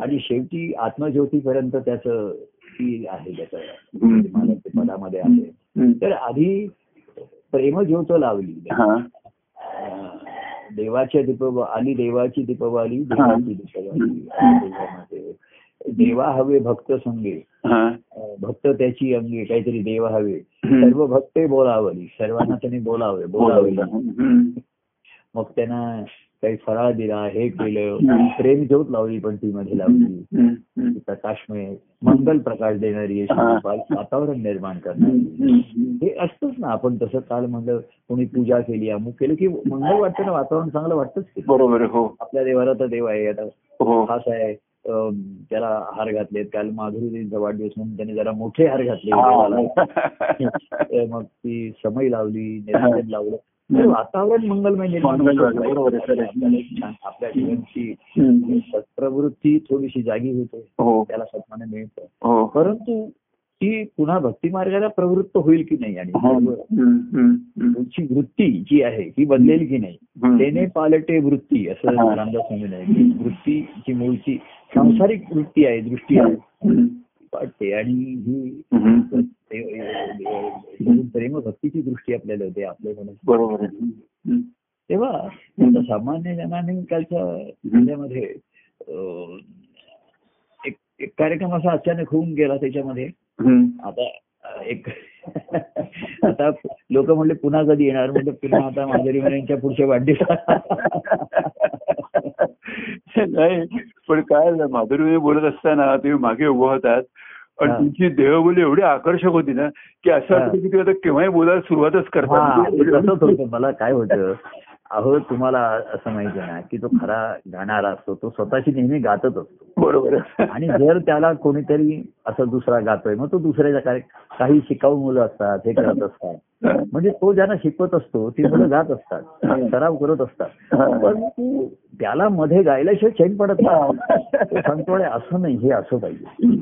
आणि शेवटी आत्मज्योतीपर्यंत त्याचं ती आहे त्याचं पदामध्ये आहे. तर आधी प्रेमज्योत लावली देवाच्या दीपवाली देवाची दीपवाली देवाची दीपवाली देवा हवे भक्त संगे भक्त त्याची अंगी काहीतरी देवा हवे सर्व भक्ते बोलावली सर्वांना त्याने बोलावे बोलावली मग त्यांना काही फराळ दिला हे केलं प्रेम ज्योत लावली पण ती मध्ये लावली प्रकाशमय मंगल प्रकाश देणारी वातावरण निर्माण करणारी हे असतंच ना. आपण तसं काल म्हणलं कोणी पूजा केली अमुक केलं की मंगल वाटतं ना वातावरण चांगलं वाटतंच बरोबर. आपल्या देवाला तर देव आहे आता खास आहे त्याला हार घातलेत काल माधुरीचा वाढदिवस म्हणून त्याने जरा मोठे हार घातले मग ती समय लावली निर्माण लावलं वातावरण मंगलमय निर्माण आपल्या जीवनची सत्प्रवृत्ती थोडीशी जागी होते त्याला सन्मान मिळतो परंतु ती पुन्हा भक्ती मार्गाला प्रवृत्त होईल की नाही आणि तुमची वृत्ती जी आहे ही बदलेल की नाही तेने पालटे वृत्ती असं रामदास म्हणून आहे. वृत्ती जी मूळची सांसारिक वृत्ती आहे दृष्टी आहे वाटते आणि ही प्रेम भक्तीची दृष्टी आपल्याला होते आपल्या म्हणून बरोबर. तेव्हा सामान्य जनाने कालच्या जिल्ह्यामध्ये एक कार्यक्रम असा अचानक होऊन गेला त्याच्यामध्ये आता एक आता लोक म्हणले पुन्हा कधी येणार म्हणजे पुन्हा आता माधुरी यांच्या पुढच्या वाढदिवस नाही पण काय माधुरी बोलत असताना तुम्ही मागे उभं होतात पण तुमची देहबोली एवढी आकर्षक होती ना की असं वाटतं की तुम्ही आता केव्हाही बोलायला सुरुवातच करता. मला काय होतं अहो तुम्हाला असं माहिती ना की तो खरा गाणारा असतो तो स्वतःशी नेहमी गातच असतो बरोबर. आणि जर त्याला कोणीतरी असं दुसरा गातोय मग तो दुसऱ्याच्या काही शिकाऊ मुलं असतात हे करत असतात म्हणजे तो ज्यांना शिकवत असतो ती मुलं गात असतात सराव करत असतात पण त्याला मध्ये गायल्याशिवाय चैन पडत नाही सांगतो असं नाही हे असं पाहिजे.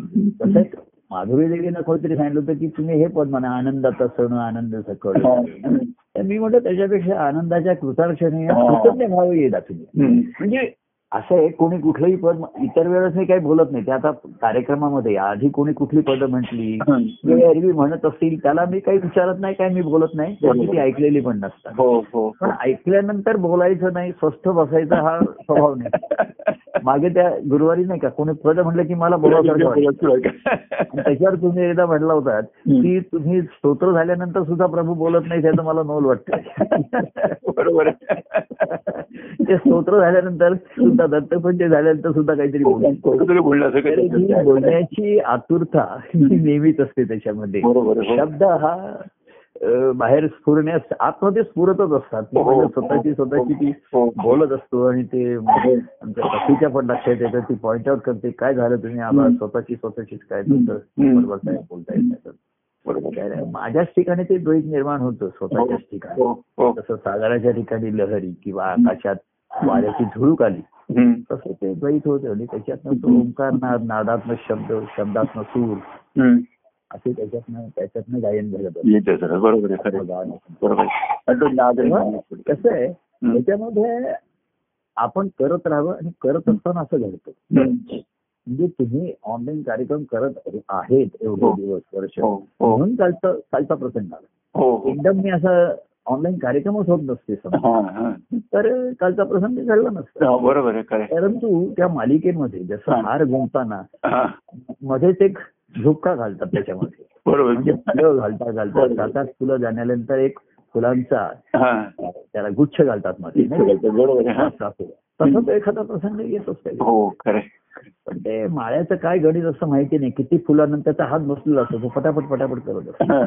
तसंच माधुरी देवीनं कोणीतरी सांगितलं होतं की तुम्ही हे पद म्हणा आनंदात सण आनंद सकळ तर मी म्हटलं त्याच्यापेक्षा आनंदाच्या कृतार्थाने कृतज्ञ भाव येत तुम्ही म्हणजे असं आहे कोणी कुठलंही पद इतर वेळेस काही बोलत नाही ते आता कार्यक्रमामध्ये आधी कोणी कुठली पदं म्हटली किंवा एरवी म्हणत असतील त्याला मी काही विचारत नाही काय मी बोलत नाही त्याची ती ऐकलेली पण नसतात पण ऐकल्यानंतर बोलायचं नाही स्वस्थ बसायचा हा स्वभाव नाही. मागे त्या गुरुवारी नाही का कोणी पद म्हटलं की मला बोलावसारखं त्याच्यावर तुम्ही एकदा म्हटला होता की तुम्ही स्तोत्र झाल्यानंतर सुद्धा प्रभू बोलत नाही त्याचं मला नवल वाटतं बरोबर. ते स्तोत्र झाल्यानंतर दत्तपंच झाल्यानंतर सुद्धा काहीतरी बोलण्याची आतुरता ही नेहमीच असते त्याच्यामध्ये शब्द हा बाहेर स्फुरण्यास आतमध्ये स्फुरतच असतात स्वतःची ती बोलत असतो आणि ते आमच्या पतीच्या पण लक्षात येतात ती पॉइंट आउट करते काय झालं तुम्ही आम्हाला स्वतःचीच काय बरोबर काय बोलता येतात बरोबर. माझ्याच ठिकाणी ते द्वैत निर्माण होतं स्वतःच्याच ठिकाणी जसं सागराच्या ठिकाणी लहरी किंवा आकाशात वाऱ्याची झुळूक आली तसं ते द्वैत होते आणि त्याच्यातनं तो ओंकारनाद नादात्मक शब्द शब्दात्मक सूर असे त्याच्यातनं गायन झालं बरोबर. कसं आहे त्याच्यामध्ये आपण करत राहावं आणि करत असताना असं घडतं म्हणजे तुम्ही ऑनलाईन कार्यक्रम करत आहेत एवढे दिवस वर्ष म्हणून कालचा प्रसंग आला एकदम मी असं ऑनलाईन कार्यक्रमच होत नसते तर कालचा प्रसंग घडला नसतो बरोबर. परंतु त्या मालिकेमध्ये जसं हार गुंफताना मध्येच एक झुपका घालतात त्याच्यामध्ये बरोबर म्हणजे फुलं घालता घालतात फुलं जाण्यानंतर एक फुलांचा त्याला गुच्छ घालतात मध्ये तसंच एखादा प्रसंग येतोच त्याला पण ते माळ्याचं काय गणित असं माहिती नाही किती फुलानंतर त्याचा हात बसलेला असतो तो पटापट करत असतो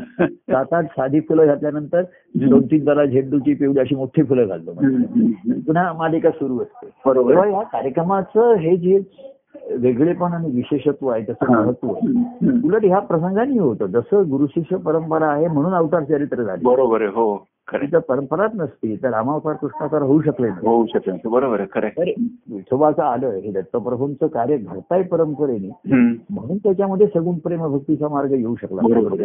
7-8 साधी फुलं घातल्यानंतर 2-3 जरा झेंडूची पिवळी अशी मोठी फुलं घालतो म्हणजे पुन्हा मालिका सुरू असते बरोबर. या कार्यक्रमाचं हे जे वेगळेपण आणि विशेषत्व आहे त्याचं महत्व उलट ह्या प्रसंगाने होतं जसं गुरुशिष्य परंपरा आहे म्हणून अवतार चरित्र झाले बरोबर. खरं जर परंपराच नसती तर रामावतार कृष्णावतार होऊ शकले नाही. बरोबर आहे, खरं आहे. विठोबाचं आलं हे दत्तप्रभूंचं कार्य घडताय परंपरेने, म्हणून त्याच्यामध्ये सगुण प्रेम भक्तीचा मार्ग येऊ शकला.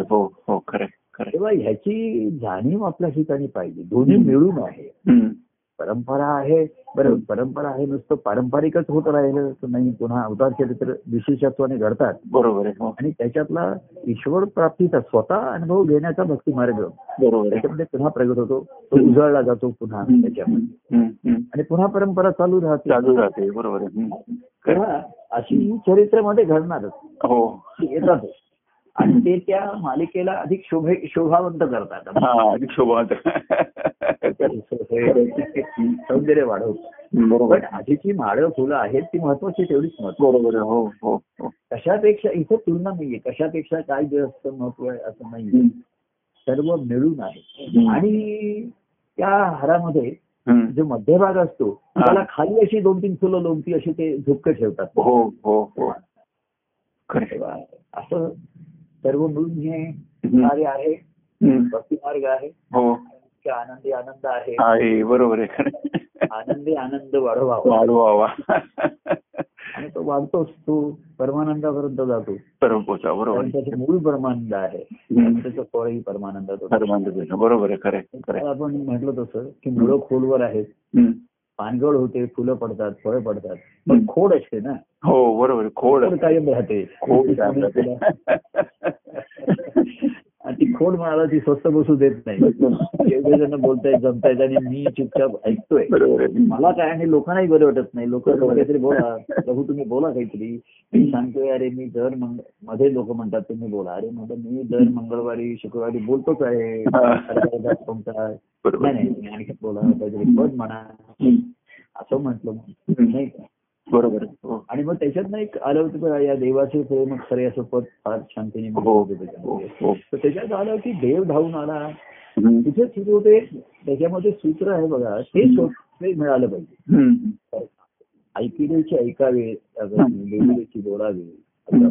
हो खरं, तेव्हा ह्याची जाणीव आपल्या ठिकाणी पाहिजे. दोन्ही मिळून आहे, परंपरा आहे. बरोबर, परंपरा आहे, नुसतं पारंपरिकच होत राहिलं तर नाही, पुन्हा अवतार चरित्र विशेषत्वाने घडतात. बरोबर आहे. आणि त्याच्यातला ईश्वर प्राप्तीचा स्वतः अनुभव घेण्याचा भक्ती मार्ग त्याच्यामध्ये पुन्हा प्रगत होतो, तो उजळला जातो पुन्हा त्याच्यामध्ये, आणि पुन्हा परंपरा चालू राहते. बरोबर आहे. अशी चरित्रामध्ये घडणारच येतात, आणि ते त्या मालिकेला अधिक शोभावंत करतात, अधिक शोभावंत सौंदर्य वाढवतात. पण आधीची माळं फुलं आहेत ती महत्वाची, तेवढीच महत्व. कशापेक्षा इथे तुलना नाहीये, कशापेक्षा काय जास्त महत्व आहे असं नाहीये, सर्व मिळून आहे. आणि त्या हारामध्ये जो मध्यभाग असतो त्याला खाली अशी दोन तीन फुलं लोंबती अशी ते झुपकं ठेवतात. हो हो हो, खरं. असं सर्व मिळून हे कार्य आहे, भक्ती मार्ग आहे. आनंदी आनंद आहे. बरोबर आहे. आनंदी आनंद वाढवावा, आणि तो वाढतोच, तो परमानंदापर्यंत जातो. बरोबर, मूळ परमानंद आहे, त्याचं फळही परमानंद. बरोबर आहे, खरं. आपण म्हटलं तसं की मुळं खोलवर आहेत, पानगळ होते, फुलं पडतात, फळं पडतात, पण खोड असते ना. हो बरोबर, खोड कायम राहते. आणि ती खोड मला ती स्वस्त बसू देत नाही. एवढे जण बोलतायत, जमतायत, आणि मी चुपचाप ऐकतोय. मला काय, आणि लोकांनाही बरं वाटत नाही. लोक काहीतरी बोला, प्रभू तुम्ही बोला काहीतरी. मी सांगतोय, अरे मी दर मध्ये लोक म्हणतात तुम्ही बोला. अरे म्हणतात मी दर मंगळवारी शुक्रवारी बोलतोच आहे. नाही, आणखी बोला काहीतरी, बस म्हणा, असं म्हटलं नाही का. बरोबर. आणि मग त्याच्यात नाही आलं होतं, या देवाचे प्रेम खरे असं पद फार शांतीने त्याच्यात आलं की देव धावून आला. तिथे सुरू होते त्याच्यामध्ये सूत्र आहे बघा, ते मिळालं पाहिजे. ऐकिलेचे ऐकावे, बोलावे, बोलावे,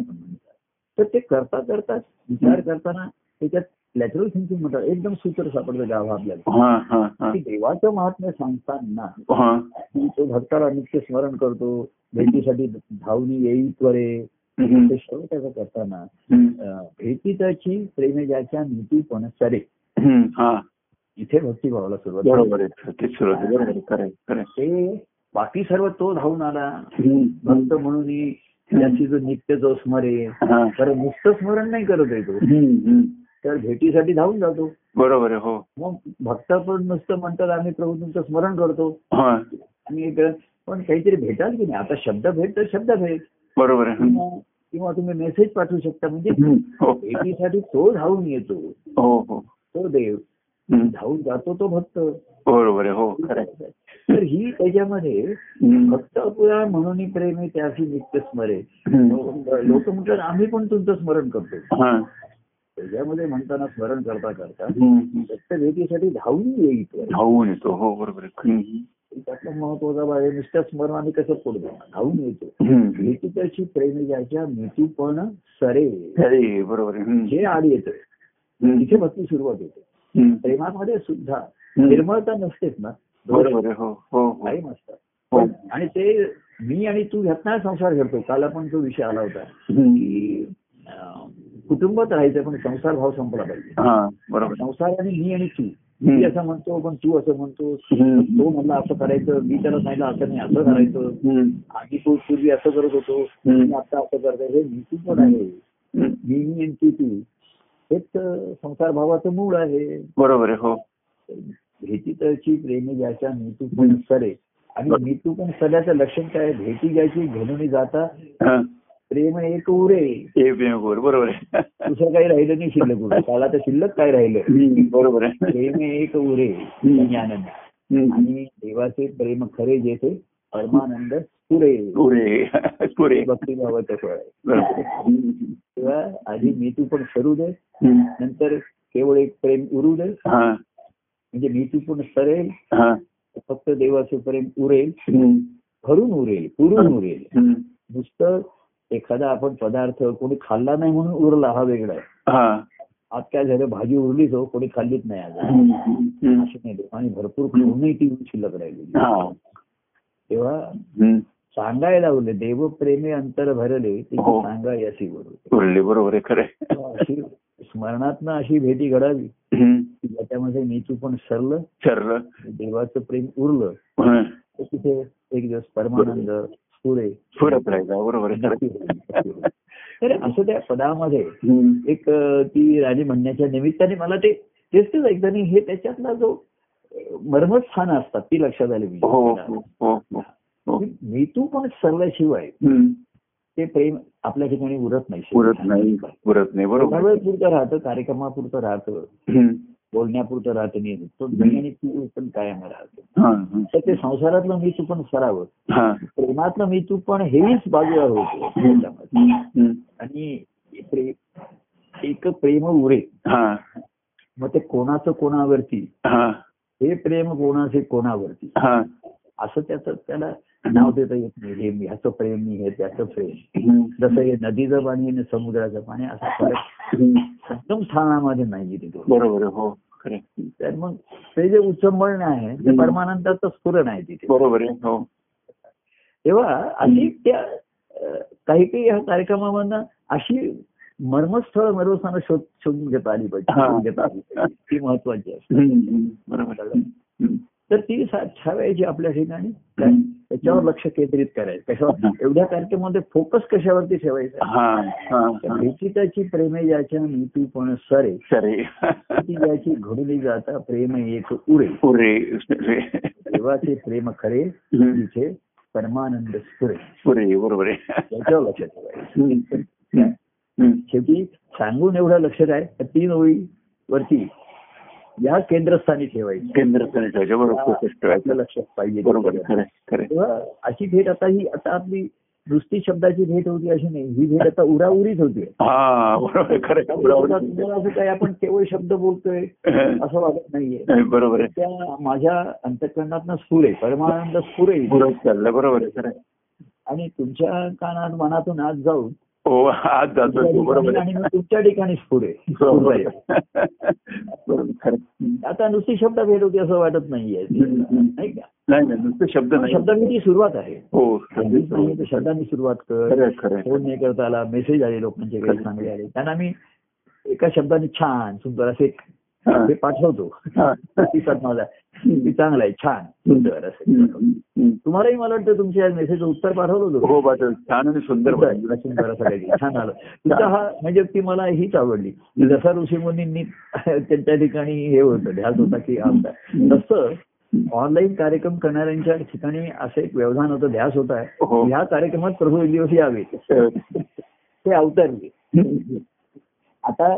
तर ते करता करता विचार करताना त्याच्यात लॅटरल थिंकिंग म्हणतात, एकदम सूत्र सापडतं गावा आपल्याला. देवाचं महात्म्य सांगताना तो भक्ताला नित्य स्मरण करतो, भेटीसाठी धावणी येईल त्वरे, ते सर्व त्याचं करताना भेटीची प्रेमे ज्याच्या नीती पण सरे, इथे भक्ती भावाला सुरुवात. ते बाकी सर्व तो धावून आला भक्त म्हणून, त्याची जो नित्य जो स्मरे, तर नुसतं स्मरण नाही करत आहे तो, तर भेटीसाठी धावून जातो. बरोबर. हो, मग भक्त पण नुसतं म्हणतात आम्ही प्रभू तुमचं स्मरण करतो, आणि पण काहीतरी भेटाल की नाही. आता शब्द भेट तर शब्द भेट. बरोबर. किंवा तुम्ही मेसेज पाठवू शकता, म्हणजे भेटीसाठी तो धावून येतो. हो, तो देव धावून जातो, तो भक्त. बरोबर. हो, तर ही त्याच्यामध्ये भक्त पुरा म्हणून प्रेम त्याशी नित्य स्मरे. लोक म्हणतात आम्ही पण तुमचं स्मरण करतो, त्याच्यामध्ये म्हणताना स्मरण करता करता प्रत्येक भेटीसाठी धावून येतो. हो बरोबर. त्यातला महत्वाचा भाग आहे, नुसत्या स्मरणाने कसं पुढे धावून येतो. भेटी त्याची प्रेमी ज्याच्या नीती पण सरे. बरोबर. हे आड येतोय, तिथे भक्ती सुरुवात होते. प्रेमामध्ये सुद्धा निर्मळता नसतेच ना. बरोबर. काही नसतात. आणि ते मी आणि तू ह्यातनं संसार करतो. काल आपण तो विषय आला होता की कुटुंबात राहायचं पण संसार भाव संपला पाहिजे. संसार आणि मी आणि तू, मी असं म्हणतो पण तू असं म्हणतो, तो म्हणला असं करायचं, मी त्याला सांगितलं असं नाही असं करायचं, आधी पूर्वी असं करत होतो आता असं करतायचं. हे मी तू पण आहे, मी आणि तू तू, हेच संसार भावाचं मूळ आहे. बरोबर. हो, भेटीची प्रेमी ज्याच्या नीतू पण सरे, आणि नीतू पण सऱ्याचं लक्षण काय, भेटी ज्याची घेऊन जाता प्रेम एक उरे. बरोबर. दुसरं काही राहिलं नाही शिल्लक उरे, त्याला तर शिल्लक काय राहिलं. बरोबर. प्रेम एक उरे ज्ञानंद, आणि देवाचे प्रेम खरे जेथे परमानंद पुरे. भक्ती भावाचं फळ आहे. तेव्हा आधी मी तू पण सरू दे, नंतर केवळ एक प्रेम उरू दे, म्हणजे मी तू पण सरेल, फक्त देवाचे प्रेम उरेल, भरून उरेल, पुरून उरेल. नुसतं एखादा आपण पदार्थ कोणी खाल्ला नाही म्हणून उरला हा वेगळा आहे, आज काय झालं, भाजी उरलीच हो, कोणी खाल्लीच नाही आज, अशी नाही लोकांनी भरपूर खाऊनही ती शिल्लक राहिली. तेव्हा सांगायला लावले, देवप्रेमी अंतर भरले ते सांगा याशी बोलले. बरोबर आहे, खरं. अशी स्मरणात अशी भेटी घडावी ज्याच्यामध्ये मी तू पण सरलं देवाचं प्रेम उरलं, तिथे एक दिवस परमानंद पुढे फुरत राहायचा. बरोबर आहे. तर असं त्या पदामध्ये एक ती राणी म्हणण्याच्या निमित्ताने मला तेच ऐकता नाही, हे त्याच्यातला जो मर्म स्थान असतात ती लक्षात आली. मी तू पण सरल्याशिवाय ते प्रेम आपल्या ठिकाणी उरत नाही. बरोबर, पुरतं राहतं, कार्यक्रमापुरतं राहतं, बोलण्यापुरतं राहतं, नाही तो जगाने तू पण कायम राहतो. तर ते संसारातलं मी तू पण सरावं, प्रेमातलं मी तू पण हेच बाजूला होतो. आणि एक प्रेम उरे मग ते कोणाचं कोणावरती, हे प्रेम कोणाचे कोणावरती, असं त्याचं त्याला नाव देता येत नाही. हे ह्याचं प्रेम नाही, हे त्याचं प्रेम, जसं हे नदीचं पाणी आणि समुद्राचं पाणी असं फरक संगम स्थानामध्ये नाही तिथे. बरोबर, हो. तर मग ते जे उच्चंबळणं आहे ते परमानंदाचं स्फुरण आहे तिथे. बरोबर आहे, हो. तेव्हा अशी त्या काही काही ह्या कार्यक्रमामधनं अशी मर्मस्थळ मर्मस्थानं शोधून घेता आली पाहिजे, ती महत्वाची असते. बरोबर. तर ती ठेवायची आपल्या ठिकाणी, त्याच्यावर लक्ष केंद्रित करायचं. कशावर एवढ्या कार्यक्रमामध्ये फोकस कशावरती ठेवायचा, भेटीताची प्रेमे ज्याच्या मी तू पण सरे ती ज्याची घडून जाता प्रेम एक उरे देवाचे प्रेम खरे तिथे परमानंद स्फुरे. बरोबर आहे, त्याच्यावर लक्ष ठेवायचं. शेवटी सांगून एवढं लक्षात आहे 3 ओळी वरती या केंद्रस्थानी ठेवायची. बरोबर, लक्षात पाहिजे. बरोबर. तेव्हा अशी भेट आता ही आता आपली दृष्टी शब्दाची भेट होती अशी नाही, ही भेट आता उराउरीच होती. असं काय आपण केवळ शब्द बोलतोय असं वाटत नाहीये. बरोबर. त्या माझ्या अंतःकरणातनं स्फुरे परमानंद स्फुरे चाललं. बरोबर आहे, खरं. आणि तुमच्या कानात मनातून आज जाऊन तुमच्या ठिकाणी स्फुरे. आता नुसती शब्द भेट होती असं वाटत नाहीये, नाही का? शब्दांची सुरुवात आहे. शब्दांनी सुरुवात करता आला. मेसेज आले लोकांचे, काही चांगले आले, त्यांना मी एका शब्दाने छान सुंदर असे हे पाठवतो. प्रतिसाद माझा चांगला आहे, छान सुंदर असेल. तुम्हालाही मला वाटतं तुमच्या मेसेजचं उत्तर पाठवलं होतं, छान आणि सुंदर सुंदर असं छान आलं तुमचा. हा म्हणजे ती मला हीच आवडली. जसा ऋषीमुनींनी त्यांच्या ठिकाणी हे होतं ध्यास होता की आमचा, तसं ऑनलाईन कार्यक्रम करणाऱ्यांच्या ठिकाणी असं एक व्यवधान होतं, ध्यास होता. ह्या कार्यक्रमात प्रभू एक दिवस यावे ते अवतरले. आता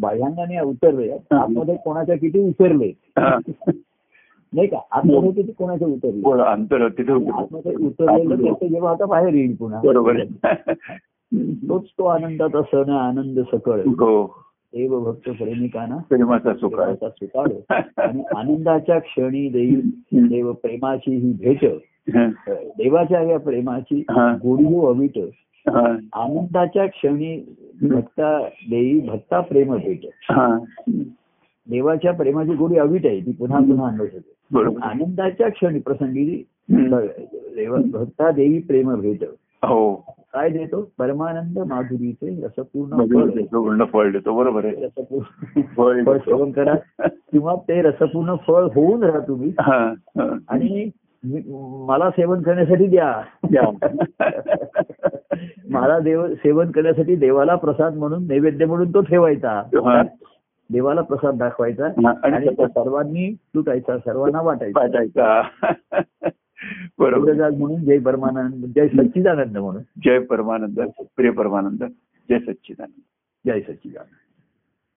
बाह्यांगाने उतरले, आतमध्ये कोणाच्या किती उतरले नाही का? आतमध्ये किती कोणाच्या उतरले, आतमध्ये उतरलेलं त्याचं जेव्हा आता बाहेर येईल पुन्हा. बरोबर, तोच तो आनंदाचा सण आनंद सकळ देव भक्त प्रेमिकांना प्रेमाचा सुकाळ आणि आनंदाच्या क्षणी देईल देव प्रेमाची ही भेट. देवाच्या या प्रेमाची गोडी हो अविट, आनंदाच्या क्षणी भक्ता देई भक्ता प्रेम भेट. देवाच्या प्रेमाची गोडी अवीट आहे, ती पुन्हा पुन्हा आणू शकते. आनंदाच्या क्षणी प्रसंगी भक्ता देवी प्रेम भेट. काय देतो? परमानंद माधुरीचे रसपूर्ण फळ देतो. बरोबर आहे, रसपूर्ण फळ सेवन करा किंवा ते रसपूर्ण फळ होऊन राहा तुम्ही, आणि मला सेवन करण्यासाठी द्या. मला देव सेवन करण्यासाठी देवाला प्रसाद म्हणून नैवेद्य म्हणून तो ठेवायचा, देवाला प्रसाद दाखवायचा आणि सर्वांनी लुटायचा, सर्वांना वाटायचा. बरोबर. म्हणून जय परमानंद, जय सच्चिदानंद. म्हणून जय परमानंद, प्रिय परमानंद, जय सच्चिदानंद, जय सच्चिदानंद.